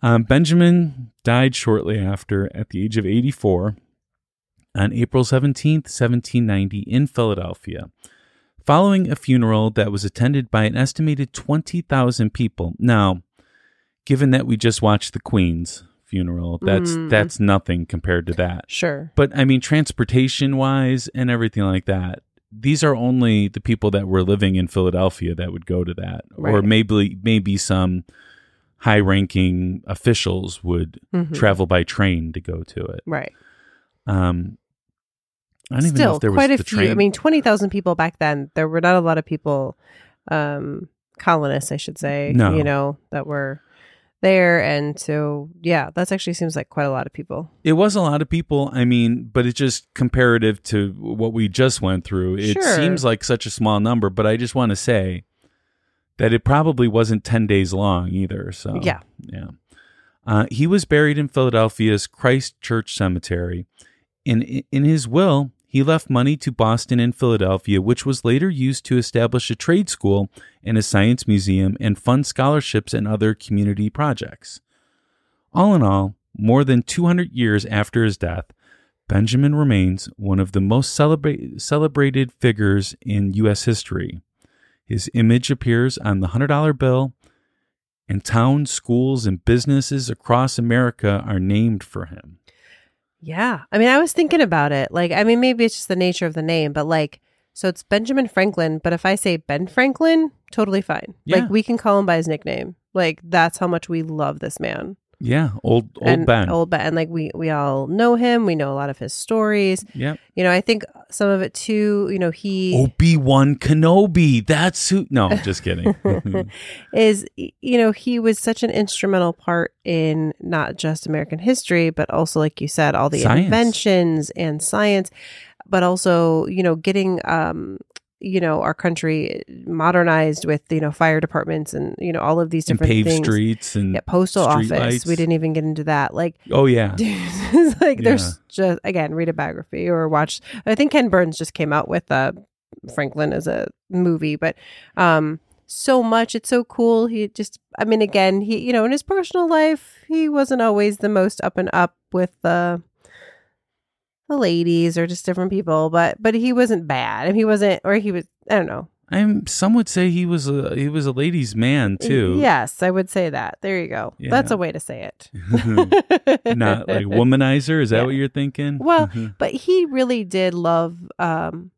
Um, Benjamin died shortly after at the age of eighty-four on April seventeenth, seventeen ninety in Philadelphia, following a funeral that was attended by an estimated twenty thousand people. Now, given that we just watched the Queen's funeral, that's mm. that's nothing compared to that. Sure. But, I mean, transportation-wise and everything like that, these are only the people that were living in Philadelphia that would go to that. Right. Or maybe maybe some high-ranking officials would mm-hmm. travel by train to go to it. Right. Um, I don't Still, even know if there quite was a the few. Train. I mean, twenty thousand people back then. There were not a lot of people, um, colonists, I should say, no. you know, that were there. And so, yeah, that actually seems like quite a lot of people. It was a lot of people. I mean, but it's just comparative to what we just went through. It sure. seems like such a small number, but I just want to say that it probably wasn't ten days long either. So yeah. yeah. Uh, he was buried in Philadelphia's Christ Church Cemetery. In, in his will, he left money to Boston and Philadelphia, which was later used to establish a trade school and a science museum and fund scholarships and other community projects. All in all, more than two hundred years after his death, Benjamin remains one of the most celebra- celebrated figures in U S history. His image appears on the one hundred dollar bill, and towns, schools, and businesses across America are named for him. Yeah. I mean, I was thinking about it. Like, I mean, maybe it's just the nature of the name, but like, so it's Benjamin Franklin, but if I say Ben Franklin, totally fine. Yeah. Like, we can call him by his nickname. Like, that's how much we love this man. Yeah, old old and Ben. Old Ben, and like we we all know him. We know a lot of his stories. Yeah, you know, I think some of it too. You know, he Obi-Wan Kenobi. That's who. No, just kidding. Is you know he was such an instrumental part in not just American history, but also, like you said, all the science. inventions and science, but also you know getting um you know our country modernized with you know fire departments and you know all of these different and paved things. Streets and yeah, postal office lights. We didn't even get into that, like oh yeah it's like yeah. There's just again read a biography or watch. I think Ken Burns just came out with uh Franklin as a movie, but um so much. It's so cool. He just I mean again he you know in his personal life he wasn't always the most up and up with uh the ladies or just different people, but but he wasn't bad. I mean, he wasn't, or he was. I don't know. I'm. Some would say he was a he was a ladies' man too. Yes, I would say that. There you go. Yeah. That's a way to say it. Not like womanizer. Is that yeah. what you're thinking? Well, but he really did love. Um,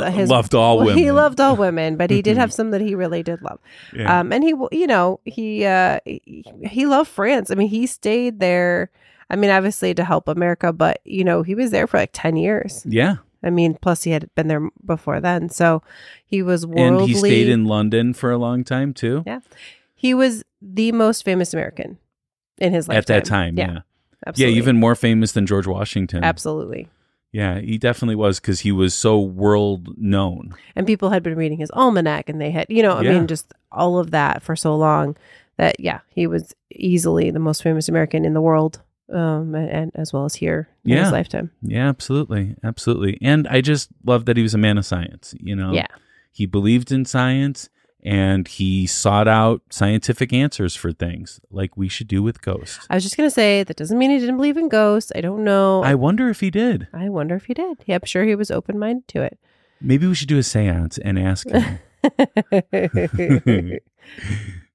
his, loved all women. He loved all women, but he did have some that he really did love. Yeah. Um, and he, you know, he uh, he, he loved France. I mean, he stayed there. I mean, obviously to help America, but, you know, he was there for like ten years. Yeah. I mean, plus he had been there before then. So he was worldly. And he stayed in London for a long time, too. Yeah. He was the most famous American in his lifetime. At that time, yeah. yeah. Absolutely. Yeah, even more famous than George Washington. Absolutely. Yeah, he definitely was because he was so world known. And people had been reading his almanac and they had, you know, I yeah. mean, just all of that for so long that, yeah, he was easily the most famous American in the world. Um, and, and as well as here in yeah. his lifetime. Yeah, absolutely. Absolutely. And I just love that he was a man of science, you know? Yeah. He believed in science and he sought out scientific answers for things like we should do with ghosts. I was just going to say, that doesn't mean he didn't believe in ghosts. I don't know. I wonder if he did. I wonder if he did. Yeah, I'm sure he was open-minded to it. Maybe we should do a seance and ask him.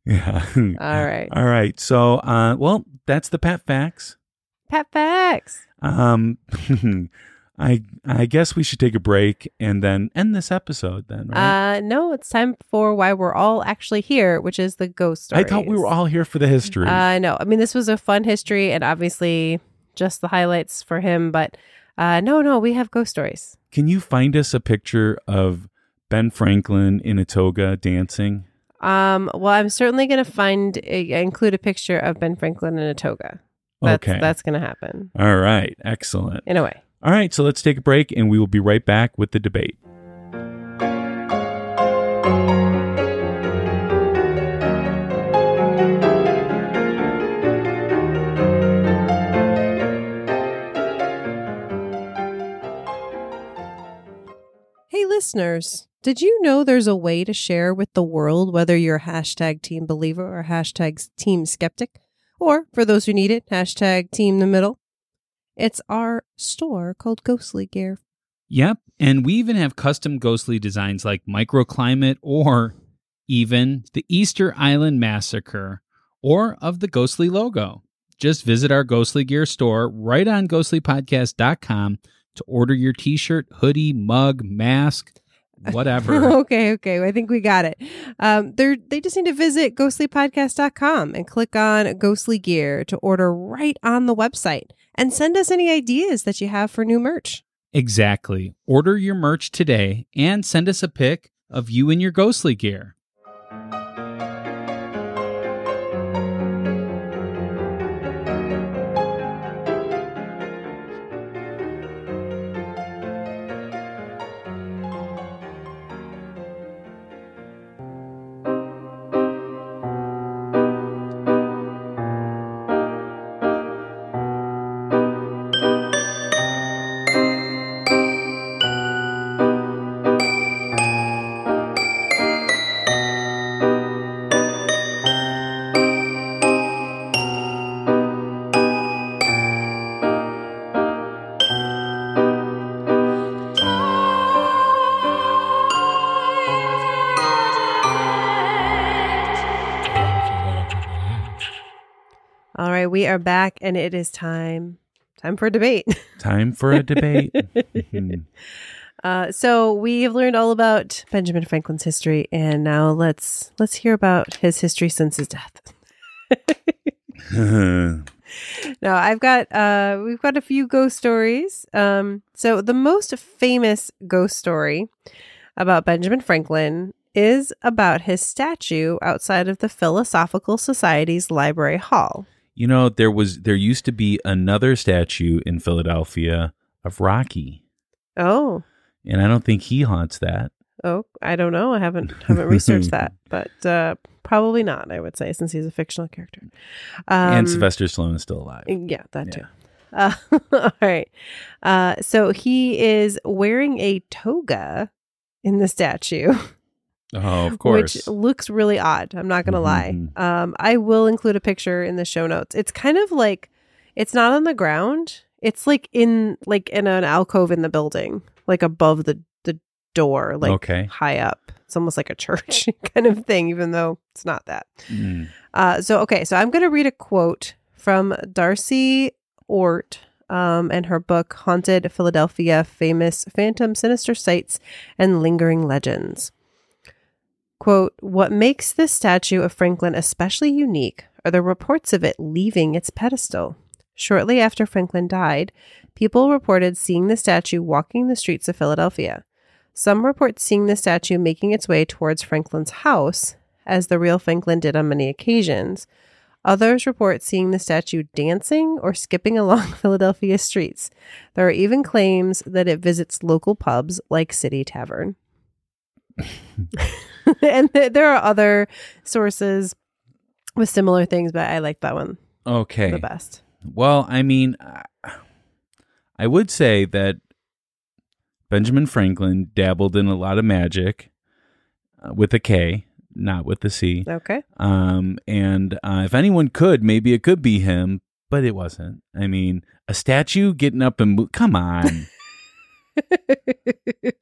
yeah. All right. All right. So, uh, well, that's the Pat Facts. Pat Facts. Um, I I guess we should take a break and then end this episode then, right? Uh, no, it's time for why we're all actually here, which is the ghost stories. I thought we were all here for the history. I uh, know. I mean, this was a fun history and obviously just the highlights for him. But uh, no, no, we have ghost stories. Can you find us a picture of Ben Franklin in a toga dancing? Um, well, I'm certainly going to find, a, include a picture of Ben Franklin in a toga. That's, okay. That's going to happen. All right. Excellent. In a way. All right. So let's take a break and we will be right back with the debate. Hey, listeners. Did you know there's a way to share with the world whether you're hashtag team believer or hashtag team skeptic? Or, for those who need it, hashtag team the middle. It's our store called Ghostly Gear. Yep, and we even have custom ghostly designs like Microclimate or even the Easter Island Massacre or of the Ghostly logo. Just visit our Ghostly Gear store right on ghostly podcast dot com to order your t-shirt, hoodie, mug, mask, whatever. okay, okay. I think we got it. Um, they're, they just need to visit ghostly podcast dot com and click on Ghostly Gear to order right on the website and send us any ideas that you have for new merch. Exactly. Order your merch today and send us a pic of you in your ghostly gear. We are back and it is time time for a debate. Time for a debate. mm-hmm. uh, so we have learned all about Benjamin Franklin's history and now let's let's hear about his history since his death. No, I've got, uh, we've got a few ghost stories. Um, so the most famous ghost story about Benjamin Franklin is about his statue outside of the Philosophical Society's Library Hall. You know, there was, there used to be another statue in Philadelphia of Rocky. Oh. And I don't think he haunts that. Oh, I don't know. I haven't haven't researched that, but uh, probably not, I would say, since he's a fictional character. Um, and Sylvester Stallone is still alive. Yeah, that too. Yeah. Uh, all right. Uh, so he is wearing a toga in the statue. Oh, of course. Which looks really odd. I'm not going to mm-hmm. lie. Um, I will include a picture in the show notes. It's kind of like, it's not on the ground. It's like in like in an alcove in the building, like above the door, like okay. high up. It's almost like a church kind of thing, even though it's not that. Mm. Uh, so, okay. So I'm going to read a quote from Darcy Ort um, and her book, Haunted Philadelphia, Famous Phantom, Sinister Sights, and Lingering Legends. Quote, "What makes this statue of Franklin especially unique are the reports of it leaving its pedestal. Shortly after Franklin died, people reported seeing the statue walking the streets of Philadelphia. Some report seeing the statue making its way towards Franklin's house, as the real Franklin did on many occasions. Others report seeing the statue dancing or skipping along Philadelphia streets. There are even claims that it visits local pubs like City Tavern." And th- there are other sources with similar things, but I like that one. Okay. The best. Well, I mean, I would say that Benjamin Franklin dabbled in a lot of magic uh, with a K, not with a C. Okay. Um, and uh, if anyone could, maybe it could be him, but it wasn't. I mean, a statue getting up and mo- come on.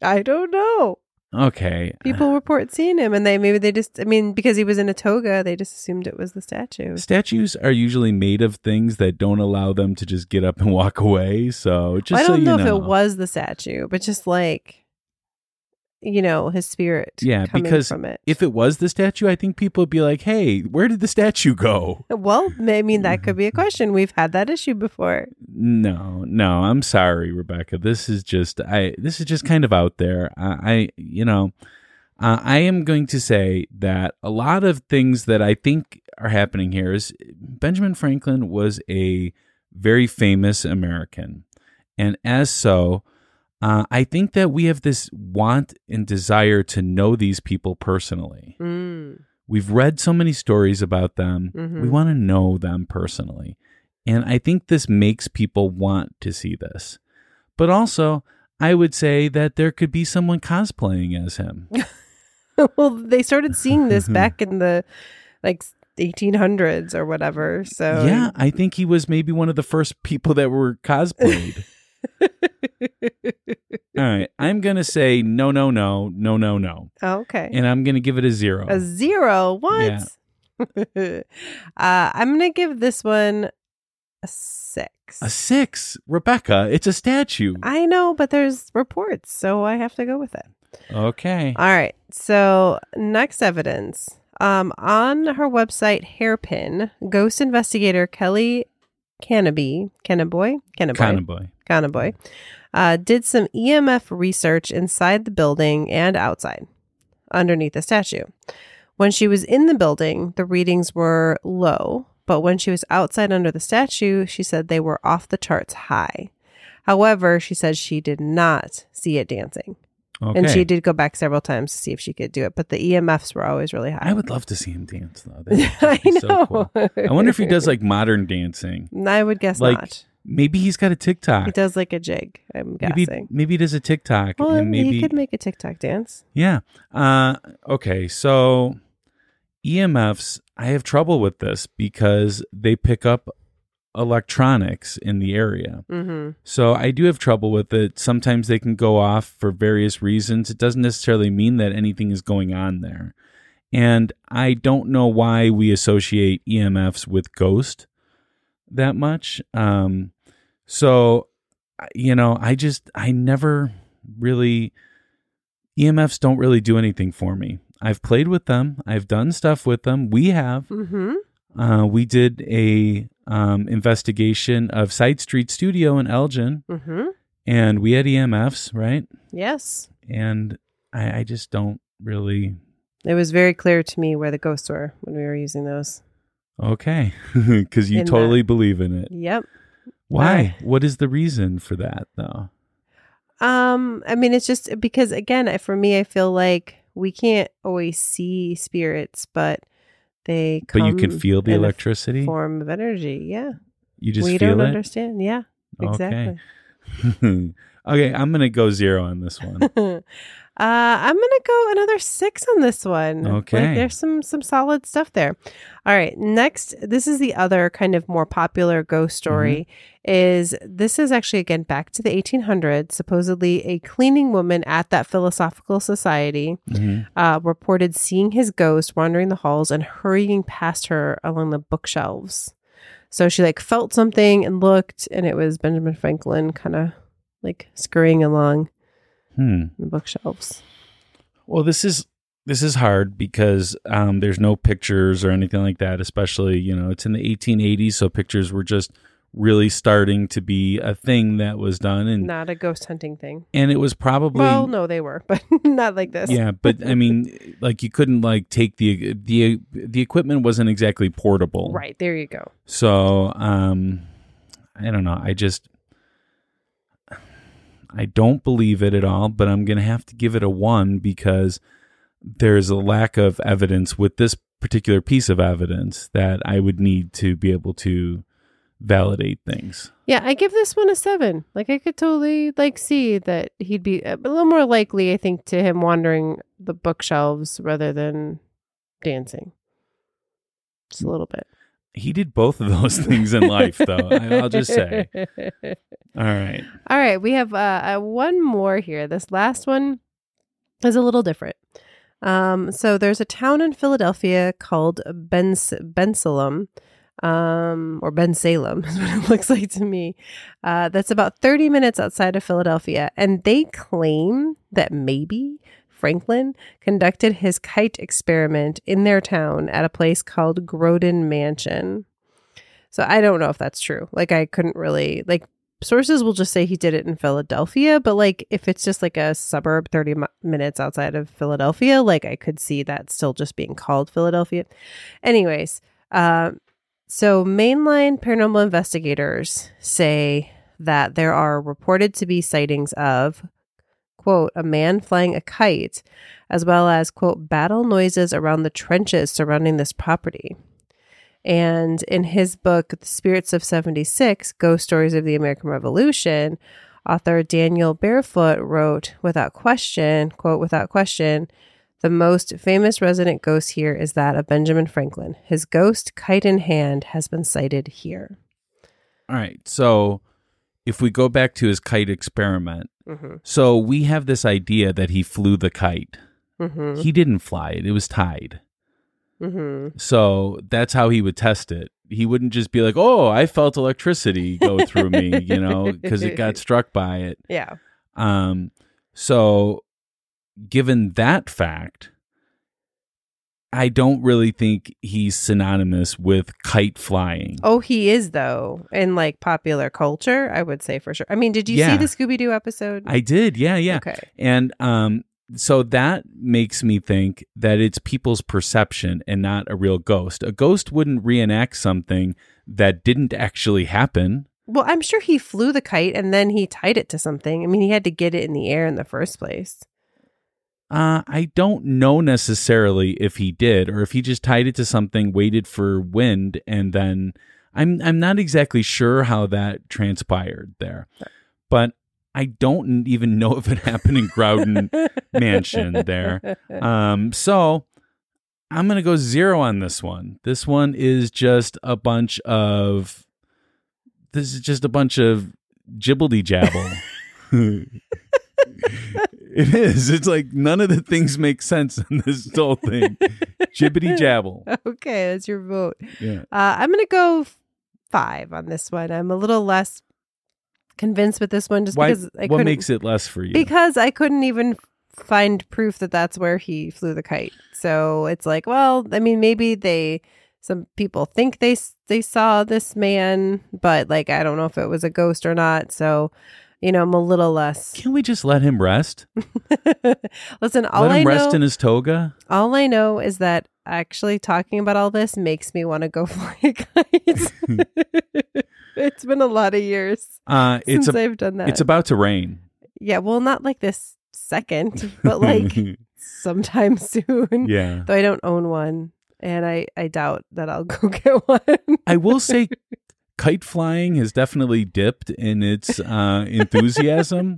I don't know. Okay. People report seeing him, and they maybe they just, I mean, because he was in a toga, they just assumed it was the statue. Statues are usually made of things that don't allow them to just get up and walk away. So just well, I don't so you know, know if it was the statue, but just like, you know, his spirit. Yeah, coming because from it. If it was the statue, I think people would be like, "Hey, where did the statue go?" Well, I mean, that could be a question. We've had that issue before. No, no, I'm sorry, Rebecca. This is just, I. This is just kind of out there. Uh, I, you know, uh, I am going to say that a lot of things that I think are happening here is Benjamin Franklin was a very famous American, and as so. Uh, I think that we have this want and desire to know these people personally. Mm. We've read so many stories about them. Mm-hmm. We want to know them personally. And I think this makes people want to see this. But also, I would say that there could be someone cosplaying as him. Well, they started seeing this back in the like eighteen hundreds or whatever. So yeah, I think he was maybe one of the first people that were cosplayed. All right, I'm gonna say no, no, no, no, no, no. Oh, okay, and I'm gonna give it a zero. A zero? What? Yeah. uh, I'm gonna give this one a six. A six, Rebecca. It's a statue. I know, but there's reports, so I have to go with it. Okay. All right. So next evidence. Um, on her website, Hairpin, ghost investigator Kelly Canaby, Canaboy, Canaboy, Canaboy, uh, did some E M F research inside the building and outside, underneath the statue. When she was in the building, the readings were low, but when she was outside under the statue, she said they were off the charts high. However, she said she did not see it dancing. Okay. And she did go back several times to see if she could do it, but the E M Fs were always really high. I would love to see him dance, though. I know. So cool. I wonder if he does like modern dancing. I would guess like, not. Maybe he's got a TikTok. He does like a jig. I'm maybe, guessing. Maybe he does a TikTok. Well, and maybe he could make a TikTok dance. Yeah. Uh, okay. So E M Fs. I have trouble with this because they pick up electronics in the area. Mm-hmm. So I do have trouble with it. Sometimes they can go off for various reasons. It doesn't necessarily mean that anything is going on there. And I don't know why we associate E M Fs with ghost that much. Um, so, you know, I just, I never really, E M Fs don't really do anything for me. I've played with them. I've done stuff with them. We have. Mm-hmm. uh, we did a um, investigation of Side Street Studio in Elgin, mm-hmm. and we had E M Fs, right? Yes. And I, I just don't really... It was very clear to me where the ghosts were when we were using those. Okay. Because you in totally the... believe in it. Yep. Why? Uh, what is the reason for that, though? Um, I mean, it's just because, again, I, for me, I feel like we can't always see spirits, but they come. But you can feel the electricity? In a form of energy, yeah. You just we feel it? We don't understand, yeah, exactly. Okay, okay, I'm going to go zero on this one. uh, I'm going to go another six on this one. Okay. Like, there's some, some solid stuff there. All right, next, this is the other kind of more popular ghost story. Mm-hmm. Is this is actually, again, back to the eighteen hundreds. Supposedly a cleaning woman at that Philosophical Society mm-hmm. uh, reported seeing his ghost wandering the halls and hurrying past her along the bookshelves. So she like felt something and looked, and it was Benjamin Franklin kind of like scurrying along hmm. the bookshelves. Well, this is this is hard because um, there's no pictures or anything like that, especially, you know, it's in the eighteen eighties, so pictures were just really starting to be a thing that was done, and not a ghost hunting thing. And it was probably well, no, they were, but not like this. Yeah, but I mean, like you couldn't like take the the the equipment wasn't exactly portable. Right, there you go. So, um, I don't know. I just I don't believe it at all, but I'm gonna have to give it a one because there's a lack of evidence with this particular piece of evidence that I would need to be able to validate things. Yeah, I give this one a seven. Like I could totally like see that he'd be a little more likely, I think, to him wandering the bookshelves rather than dancing. Just a little bit. He did both of those things in life, though. I'll just say. All right. All right. We have uh, one more here. This last one is a little different. Um, so there's a town in Philadelphia called Bens- Bensalem. Um, or Bensalem is what it looks like to me. Uh, that's about thirty minutes outside of Philadelphia. And they claim that maybe Franklin conducted his kite experiment in their town at a place called Groden Mansion. So I don't know if that's true. Like I couldn't really, like sources will just say he did it in Philadelphia, but like if it's just like a suburb thirty mi- minutes outside of Philadelphia, like I could see that still just being called Philadelphia. Anyways, um, uh, So mainline paranormal investigators say that there are reported to be sightings of, quote, a man flying a kite, as well as, quote, battle noises around the trenches surrounding this property. And in his book, The Spirits of seventy-six, Ghost Stories of the American Revolution, author Daniel Barefoot wrote, without question, quote, without question, the most famous resident ghost here is that of Benjamin Franklin. His ghost, kite in hand, has been sighted here. All right. So if we go back to his kite experiment, mm-hmm. so we have this idea that he flew the kite. Mm-hmm. He didn't fly it. It was tied. Mm-hmm. So that's how he would test it. He wouldn't just be like, oh, I felt electricity go through me, you know, because it got struck by it. Yeah. Um. So... Given that fact, I don't really think he's synonymous with kite flying. Oh, he is, though. In like popular culture, I would say for sure. I mean, did you yeah. see the Scooby-Doo episode? I did. Yeah, yeah. Okay. And um, so that makes me think that it's people's perception and not a real ghost. A ghost wouldn't reenact something that didn't actually happen. Well, I'm sure he flew the kite and then he tied it to something. I mean, he had to get it in the air in the first place. Uh, I don't know necessarily if he did or if he just tied it to something, waited for wind, and then I'm I'm not exactly sure how that transpired there. But I don't even know if it happened in Groden Mansion there. Um, so I'm going to go zero on this one. This one is just a bunch of, this is just a bunch of gibbledy jabble. It is. It's like none of the things make sense in this whole thing. Jibbity jabble. Okay, that's your vote. Yeah. Uh, I'm going to go f- five on this one. I'm a little less convinced with this one just Why, because I what couldn't. What makes it less for you? Because I couldn't even find proof that that's where he flew the kite. So it's like, well, I mean, maybe they some people think they they saw this man, but like I don't know if it was a ghost or not. So, you know, I'm a little less. Can we just let him rest? Listen, all let him I rest know, in his toga. All I know is that actually talking about all this makes me want to go fly a kite. It's been a lot of years uh, since a, I've done that. It's about to rain. Yeah, well, not like this second, but like sometime soon. Yeah, though I don't own one. And I, I doubt that I'll go get one. I will say kite flying has definitely dipped in its uh, enthusiasm,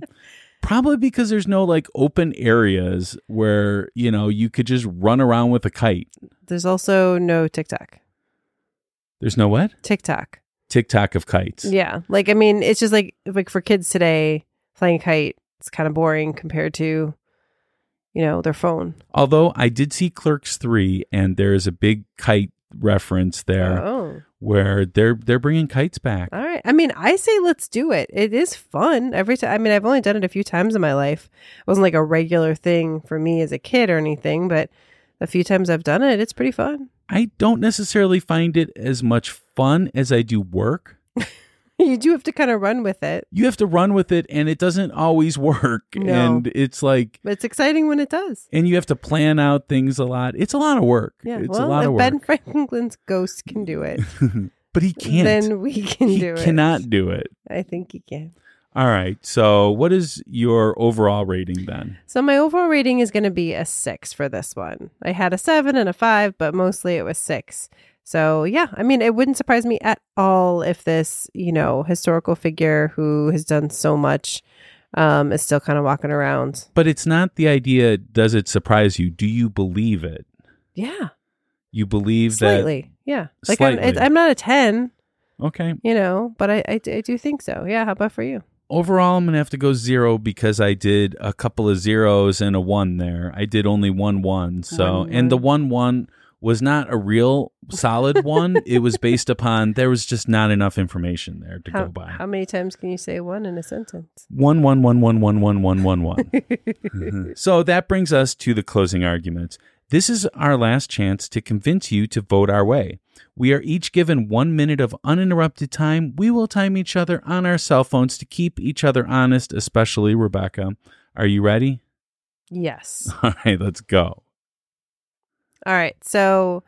probably because there's no like open areas where, you know, you could just run around with a kite. There's also no TikTok. There's no what? TikTok. TikTok of kites. Yeah. Like, I mean, it's just like like for kids today, flying a kite, it's kind of boring compared to, you know, their phone. Although I did see Clerks three, and there is a big kite reference there, oh. where they're they're bringing kites back. All right. I mean, I say let's do it. It is fun every time. I mean, I've only done it a few times in my life. It wasn't like a regular thing for me as a kid or anything, but the few times I've done it, it's pretty fun. I don't necessarily find it as much fun as I do work. You do have to kind of run with it. You have to run with it, and it doesn't always work. No. And it's like... But it's exciting when it does. And you have to plan out things a lot. It's a lot of work. Yeah, it's well, a lot if of work. Ben Franklin's ghost can do it. But he can't. Then we can he do it. He cannot do it. I think he can. All right. So what is your overall rating then? So my overall rating is going to be a six for this one. I had a seven and a five, but mostly it was six. So, yeah, I mean, it wouldn't surprise me at all if this, you know, historical figure who has done so much um, is still kind of walking around. But it's not the idea, does it surprise you? Do you believe it? Yeah. You believe slightly. That? Yeah. Like slightly. I'm, it, I'm not a ten. Okay. You know, but I, I, I do think so. Yeah. How about for you? Overall, I'm going to have to go zero because I did a couple of zeros and a one there. I did only one one. So, one, and the one one. was not a real solid one. It was based upon, there was just not enough information there to how, go by. How many times can you say one in a sentence? One, one, one, one, one, one, one, one, one. Mm-hmm. So that brings us to the closing arguments. This is our last chance to convince you to vote our way. We are each given one minute of uninterrupted time. We will time each other on our cell phones to keep each other honest, especially Rebecca. Are you ready? Yes. All right, let's go. All right, so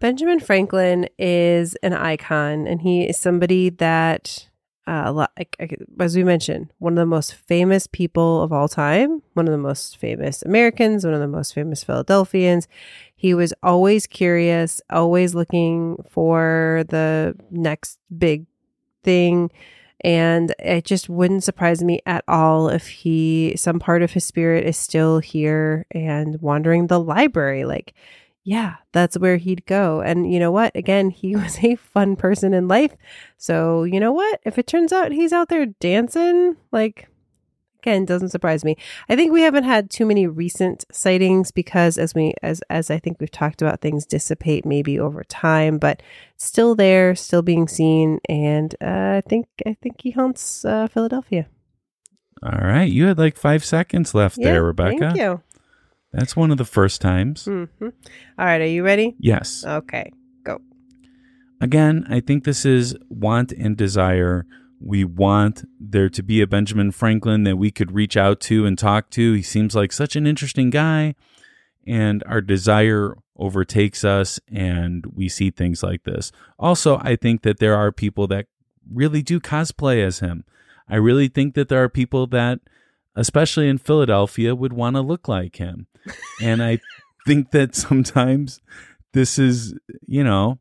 Benjamin Franklin is an icon, and he is somebody that, uh, like, as we mentioned, one of the most famous people of all time, one of the most famous Americans, one of the most famous Philadelphians. He was always curious, always looking for the next big thing. And it just wouldn't surprise me at all if he, some part of his spirit is still here and wandering the library. Like, yeah, that's where he'd go. And you know what? Again, he was a fun person in life. So you know what? If it turns out he's out there dancing, like, again, doesn't surprise me. I think we haven't had too many recent sightings because as we, as, as I think we've talked about, things dissipate maybe over time, but still there, still being seen. And uh, I think, I think he haunts uh, Philadelphia. All right. You had like five seconds left yeah, there, Rebecca. Thank you. That's one of the first times. Mm-hmm. All right. Are you ready? Yes. Okay. Go. Again, I think this is want and desire. We want there to be a Benjamin Franklin that we could reach out to and talk to. He seems like such an interesting guy, and our desire overtakes us, and we see things like this. Also, I think that there are people that really do cosplay as him. I really think that there are people that, especially in Philadelphia, would want to look like him. And I think that sometimes this is, you know...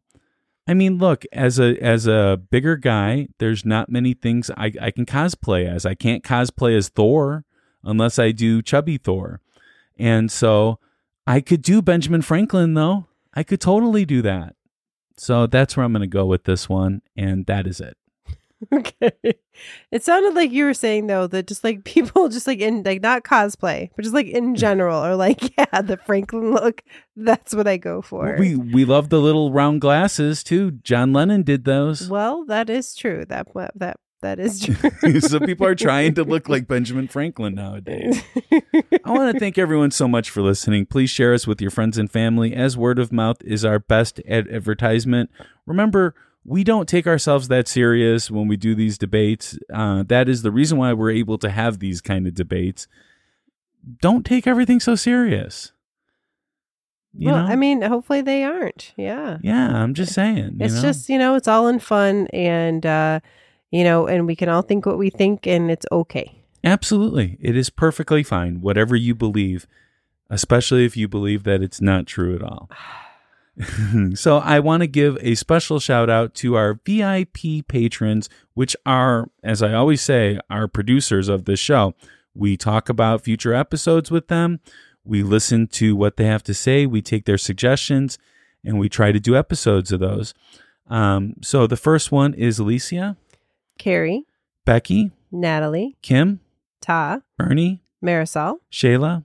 I mean, look, as a as a bigger guy, there's not many things I, I can cosplay as. I can't cosplay as Thor unless I do chubby Thor. And so I could do Benjamin Franklin, though. I could totally do that. So that's where I'm going to go with this one. And that is it. Okay. It sounded like you were saying, though, that just like people just like in like not cosplay, but just like in general are like, yeah, the Franklin look. That's what I go for. We we love the little round glasses, too. John Lennon did those. Well, that is true. That that That is true. So people are trying to look like Benjamin Franklin nowadays. I want to thank everyone so much for listening. Please share us with your friends and family, as word of mouth is our best ad- advertisement. Remember, we don't take ourselves that serious when we do these debates. Uh, that is the reason why we're able to have these kind of debates. Don't take everything so serious. You well, know? I mean, hopefully they aren't. Yeah. Yeah, I'm just saying. It's you know? just, you know, it's all in fun and... uh You know, and we can all think what we think, and it's okay. Absolutely. It is perfectly fine, whatever you believe, especially if you believe that it's not true at all. So I want to give a special shout out to our V I P patrons, which are, as I always say, our producers of this show. We talk about future episodes with them. We listen to what they have to say. We take their suggestions, and we try to do episodes of those. Um, so the first one is Alicia. Carrie, Becky, Natalie, Kim, Ta, Ernie, Marisol, Shayla,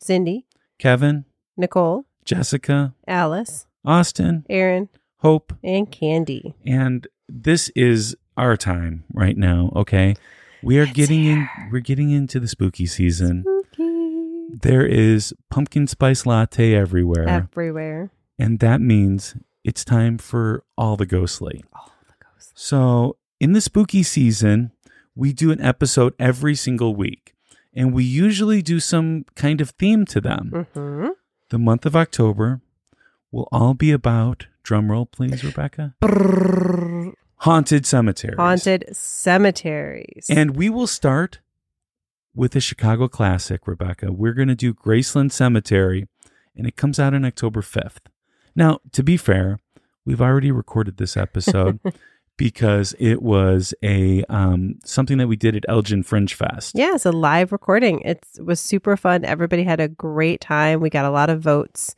Cindy, Kevin, Nicole, Jessica, Alice, Austin, Aaron, Hope, and Candy. And this is our time right now, okay? We are it's getting in, we're getting into the spooky season. Spooky. There is pumpkin spice latte everywhere. Everywhere. And that means it's time for all the ghostly. All the ghostly. So in the spooky season, we do an episode every single week, and we usually do some kind of theme to them. Mm-hmm. The month of October will all be about, drumroll please, Rebecca, Brrr. haunted cemeteries. Haunted cemeteries. And we will start with a Chicago classic, Rebecca. We're going to do Graceland Cemetery, and it comes out on October fifth. Now, to be fair, we've already recorded this episode. Because it was a um, something that we did at Elgin Fringe Fest. Yeah, it's a live recording. It's, it was super fun. Everybody had a great time. We got a lot of votes,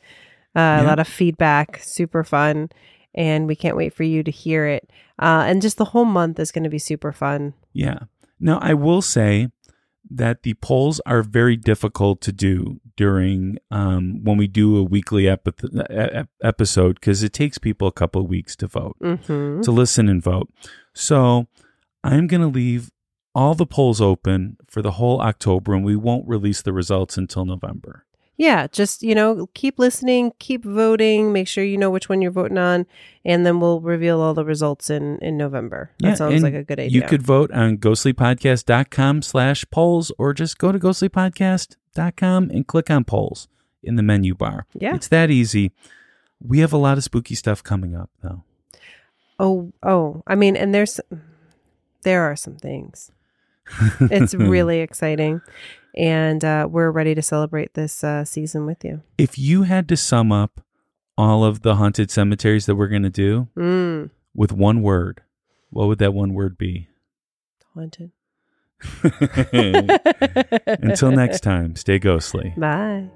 uh, yeah. a lot of feedback, super fun. And we can't wait for you to hear it. Uh, and just the whole month is going to be super fun. Yeah. Now, I will say that the polls are very difficult to do during um, when we do a weekly epi- ep- episode because it takes people a couple of weeks to vote, mm-hmm. to listen and vote. So I'm going to leave all the polls open for the whole October, and we won't release the results until November. Yeah, just, you know, keep listening, keep voting, make sure you know which one you're voting on, and then we'll reveal all the results in, in November. That yeah, sounds like a good idea. You could vote on ghostlypodcast.com slash polls, or just go to ghostlypodcast dot com and click on polls in the menu bar. Yeah. It's that easy. We have a lot of spooky stuff coming up, though. Oh, oh, I mean, and there's, there are some things. It's really exciting. And uh, we're ready to celebrate this uh, season with you. If you had to sum up all of the haunted cemeteries that we're going to do mm. with one word, what would that one word be? Haunted. Until next time, stay ghostly. Bye.